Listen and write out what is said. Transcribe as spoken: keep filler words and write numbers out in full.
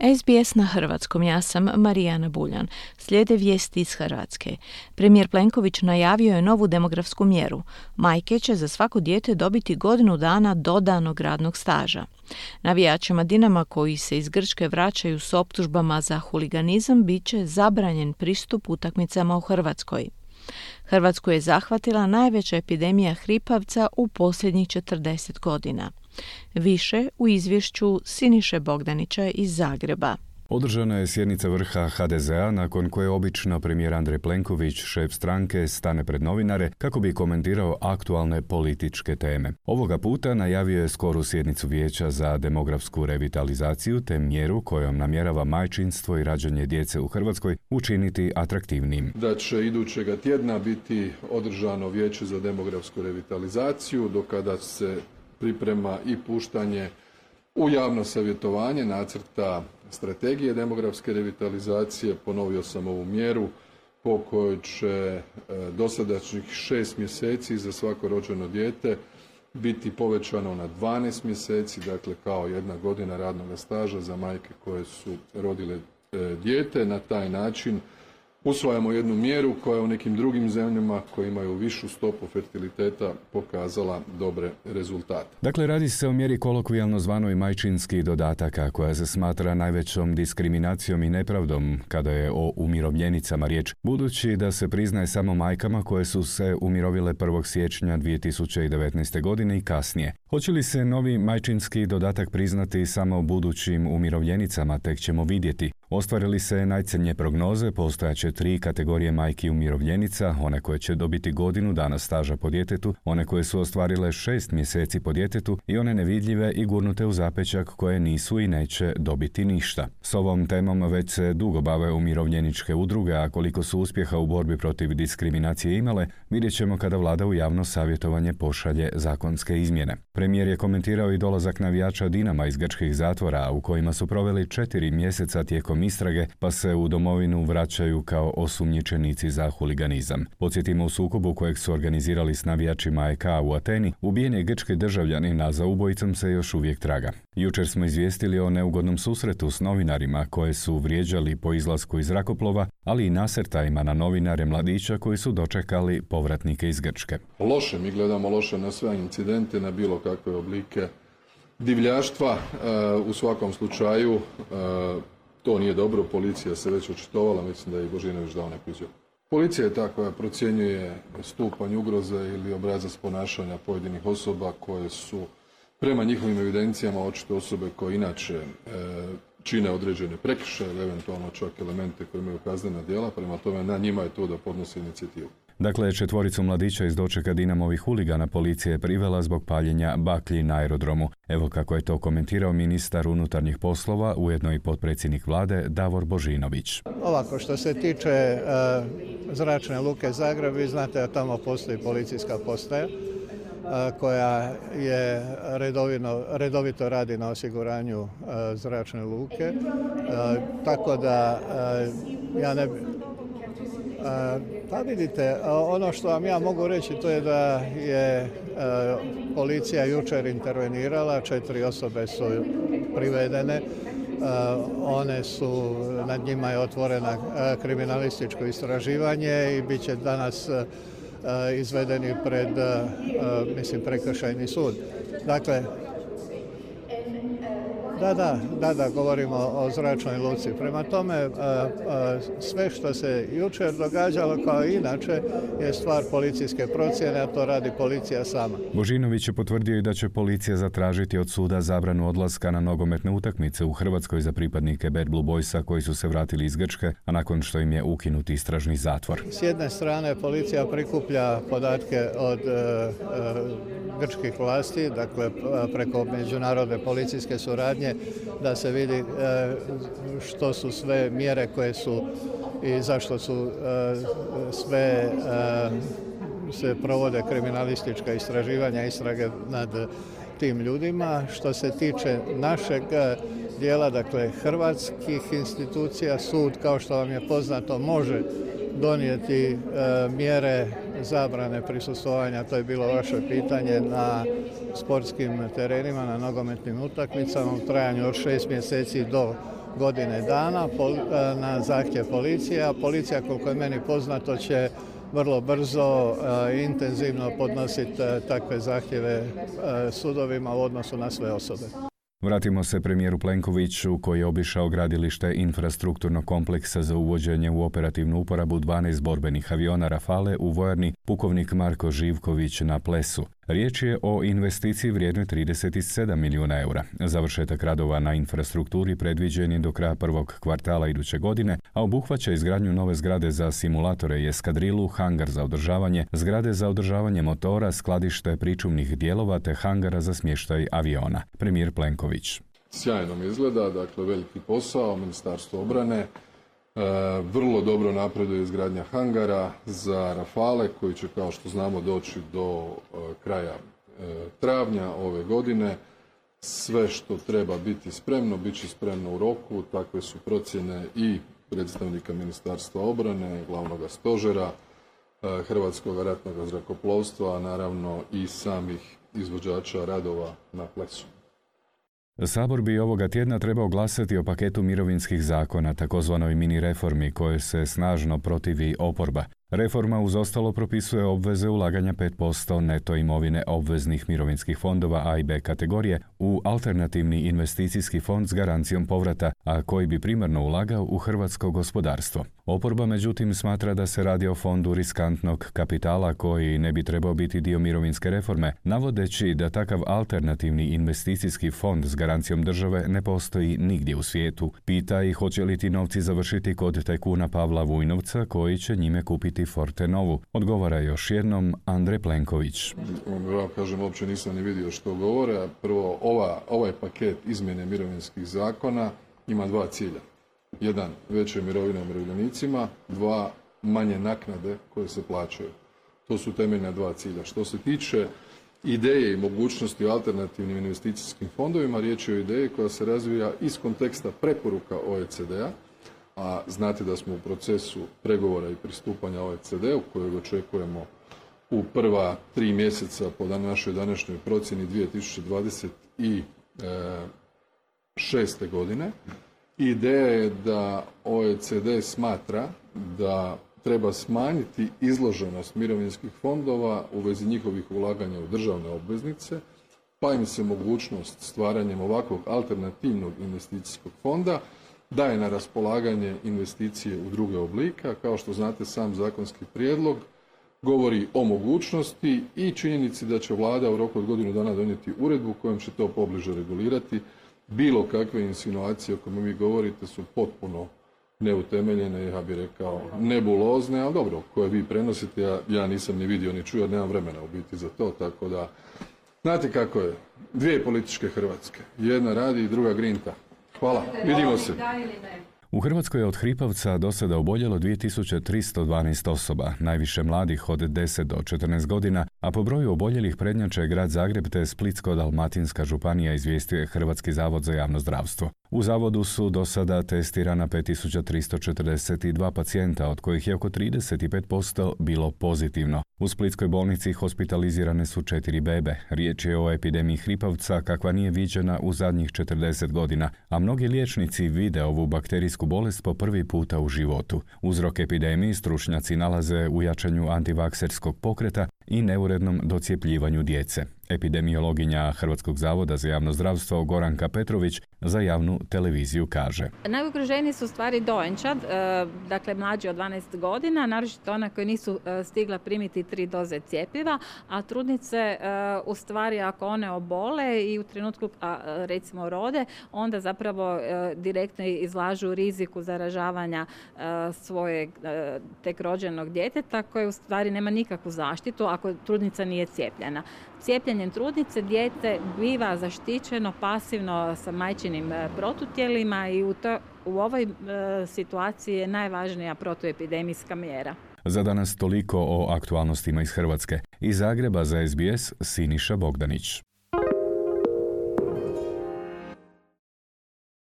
S B S na Hrvatskom, ja sam Marijana Buljan. Slijede vijesti iz Hrvatske. Premijer Plenković najavio je novu demografsku mjeru. Majke će za svako dijete dobiti godinu dana dodanog radnog staža. Navijačima Dinama koji se iz Grčke vraćaju s optužbama za huliganizam bit će zabranjen pristup utakmicama u Hrvatskoj. Hrvatsku je zahvatila najveća epidemija hripavca u posljednjih četrdeset godina. Više u izvješću Siniše Bogdanića iz Zagreba. Održana je sjednica vrha H D Z-a nakon koje obično premijer Andrej Plenković, šef stranke, stane pred novinare kako bi komentirao aktualne političke teme. Ovoga puta najavio je skoru sjednicu vijeća za demografsku revitalizaciju te mjeru kojom namjerava majčinstvo i rađanje djece u Hrvatskoj učiniti atraktivnim. Da će idućega tjedna biti održano vijeće za demografsku revitalizaciju do kada se priprema i puštanje u javno savjetovanje nacrta strategije demografske revitalizacije. Ponovio sam ovu mjeru po kojoj će dosadašnjih šest mjeseci za svako rođeno dijete biti povećano na dvanaest mjeseci, dakle kao jedna godina radnog staža za majke koje su rodile dijete. Na taj način usvajamo jednu mjeru koja u nekim drugim zemljama koje imaju višu stopu fertiliteta pokazala dobre rezultate. Dakle, radi se o mjeri kolokvijalno zvanoj majčinski dodataka koja se smatra najvećom diskriminacijom i nepravdom kada je o umirovljenicama riječ, budući da se priznaje samo majkama koje su se umirovile prvog siječnja dvije tisuće devetnaeste godine i kasnije. Hoće li se novi majčinski dodatak priznati samo budućim umirovljenicama, tek ćemo vidjeti. Ostvarili se najcrnje prognoze, postojaće tri kategorije majki umirovljenica, one koje će dobiti godinu dana staža po djetetu, one koje su ostvarile šest mjeseci po djetetu i one nevidljive i gurnute u zapećak koje nisu i neće dobiti ništa. S ovom temom već se dugo bave umirovljeničke udruge, a koliko su uspjeha u borbi protiv diskriminacije imale, vidjet ćemo kada vlada u javno savjetovanje pošalje zakonske izmjene. Premijer je komentirao i dolazak navijača Dinama iz grčkih zatvora, u kojima su proveli četiri mjeseca tijekom istrage, pa se u domovinu vraćaju kao osumnjičenici za huliganizam. Podsjetimo, u sukobu kojeg su organizirali s navijačima E K u Ateni, ubijen je grčki državljanin, a za ubojicom se još uvijek traga. Jučer smo izvijestili o neugodnom susretu s novinarima koje su vrijeđali po izlasku iz zrakoplova, ali i nasrtajima na novinare mladića koji su dočekali povratnike iz Grčke. Loše, mi gledamo loše na sve incidente, na bilo kakve oblike divljaštva. U svakom slučaju to nije dobro, policija se već očitovala, mislim da je i Božinović dao neku izjavu. Policija je ta koja procjenjuje stupanj ugroze ili obrazac ponašanja pojedinih osoba koje su prema njihovim evidencijama očito osobe koje inače e, čine određene prekršaje ili eventualno čak elemente koje imaju kaznena djela, prema tome na njima je to da podnose inicijativu. Dakle, četvoricu mladića iz dočeka Dinamovih huligana policija je privela zbog paljenja baklji na aerodromu. Evo kako je to komentirao ministar unutarnjih poslova, ujedno i potpredsjednik vlade Davor Božinović. Ovako, što se tiče e, zračne luke Zagreb, vi znate da tamo postoji policijska postaja koja je redovino, redovito radi na osiguranju e, zračne luke, e, tako da e, ja ne bi... E, pa vidite, ono što vam ja mogu reći to je da je e, policija jučer intervenirala, četiri osobe su privedene, e, one su, nad njima je otvorena e, kriminalističko istraživanje i bit će danas e, izvedeni pred, mislim, prekršajni sud. Dakle, da, da, da, da, govorimo o zračnoj luci. Prema tome, sve što se jučer događalo kao inače je stvar policijske procjene, a to radi policija sama. Božinović je potvrdio i da će policija zatražiti od suda zabranu odlaska na nogometne utakmice u Hrvatskoj za pripadnike Bad Blue Boysa koji su se vratili iz Grčke, a nakon što im je ukinut istražni zatvor. S jedne strane, policija prikuplja podatke od e, e, grčkih vlasti, dakle preko međunarodne policijske suradnje, da se vidi što su sve mjere koje su i zašto su sve se provode kriminalistička istraživanja, istrage nad tim ljudima. Što se tiče našeg dijela, dakle hrvatskih institucija, sud kao što vam je poznato može donijeti mjere zabrane prisustvovanja, to je bilo vaše pitanje, na sportskim terenima, na nogometnim utakmicama u trajanju od šest mjeseci do godine dana na zahtjev policije, a policija, koliko je meni poznato, će vrlo brzo i intenzivno podnositi takve zahtjeve sudovima u odnosu na sve osobe. Vratimo se premijeru Plenkoviću koji je obišao gradilište infrastrukturnog kompleksa za uvođenje u operativnu uporabu dvanaest borbenih aviona Rafale u vojarni pukovnik Marko Živković na Plesu. Riječ je o investiciji vrijednoj trideset sedam milijuna eura. Završetak radova na infrastrukturi predviđen je do kraja prvog kvartala iduće godine, a obuhvaća izgradnju nove zgrade za simulatore i eskadrilu, hangar za održavanje, zgrade za održavanje motora, skladište pričuvnih dijelova te hangara za smještaj aviona. Premijer Plenković. Sjajno izgleda, dakle veliki posao, Ministarstvo obrane. Vrlo dobro napreduje izgradnja hangara za Rafale koji će, kao što znamo, doći do kraja travnja ove godine. Sve što treba biti spremno, bit će spremno u roku. Takve su procjene i predstavnika Ministarstva obrane, Glavnog stožera, Hrvatskog ratnog zrakoplovstva, a naravno i samih izvođača radova na Plesu. Sabor bi ovoga tjedna trebao glasati o paketu mirovinskih zakona, takozvanoj mini reformi, koje se snažno protivi oporba. Reforma uz ostalo propisuje obveze ulaganja pet posto neto imovine obveznih mirovinskih fondova A i B kategorije u alternativni investicijski fond s garancijom povrata, a koji bi primarno ulagao u hrvatsko gospodarstvo. Oporba međutim smatra da se radi o fondu riskantnog kapitala koji ne bi trebao biti dio mirovinske reforme, navodeći da takav alternativni investicijski fond s garancijom države ne postoji nigdje u svijetu. Pita i hoće li ti novci završiti kod tajkuna Pavla Vujnovca koji će njime kupiti Forte Novu. Odgovara još jednom Andrej Plenković. Ja kažem, uopće nisam ni vidio što govore. Prvo, ova, ovaj paket izmjene mirovinskih zakona ima dva cilja. Jedan, veće mirovine umirovljenicima, dva, manje naknade koje se plaćaju. To su temeljna dva cilja. Što se tiče ideje i mogućnosti o alternativnim investicijskim fondovima, riječ je o ideji koja se razvija iz konteksta preporuka O E C D-a, a znate da smo u procesu pregovora i pristupanja O E C D-u, kojeg očekujemo u prva tri mjeseca po našoj današnjoj procjeni dvije tisuće dvadeset šeste. godine. Ideja je da O E C D smatra da treba smanjiti izloženost mirovinskih fondova u vezi njihovih ulaganja u državne obveznice, pa im se mogućnost stvaranjem ovakvog alternativnog investicijskog fonda daje na raspolaganje investicije u druge oblike. Kao što znate, sam zakonski prijedlog govori o mogućnosti i činjenici da će vlada u roku od godinu dana donijeti uredbu kojom će to pobliže regulirati. Bilo kakve insinuacije o kojima vi govorite su potpuno neutemeljene, ja bih rekao nebulozne, ali dobro, koje vi prenosite, ja, ja nisam ni vidio ni čuo, nemam vremena u biti za to, tako da znate kako je, dvije političke Hrvatske, jedna radi i druga grinta. Hvala, vidimo se. U Hrvatskoj je od hripavca do sada oboljelo dvije tisuće tristo dvanaest osoba, najviše mladih od deset do četrnaest godina, a po broju oboljelih prednjače grad Zagreb te Splitsko-dalmatinska županija, izvijestio je Hrvatski zavod za javno zdravstvo. U zavodu su do sada testirana pet tisuća tristo četrdeset dva pacijenta, od kojih je oko trideset pet posto bilo pozitivno. U Splitskoj bolnici hospitalizirane su četiri bebe. Riječ je o epidemiji hripavca kakva nije viđena u zadnjih četrdeset godina, a mnogi liječnici vide ovu bakterijsku bolest po prvi puta u životu. Uzrok epidemiji stručnjaci nalaze u jačanju antivakserskog pokreta i neurednom docijepljivanju djece. Epidemiologinja Hrvatskog zavoda za javno zdravstvo Goranka Petrović za javnu televiziju kaže. Najugroženiji su stvari dojenčad, dakle mlađi od dvanaest godina, naročito ona koji nisu stigla primiti tri doze cjepiva, a trudnice u stvari ako one obole i u trenutku recimo rode, onda zapravo direktno izlažu riziku zaražavanja svojeg tek rođenog djeteta koje u stvari nema nikakvu zaštitu ako trudnica nije cijepljena. Cijepljenjem trudnice dijete biva zaštićeno pasivno sa majčinim protutjelima i u, to, u ovoj e, situaciji je najvažnija protuepidemijska mjera. Za danas toliko o aktualnostima iz Hrvatske. Iz Zagreba za S B S Siniša Bogdanić.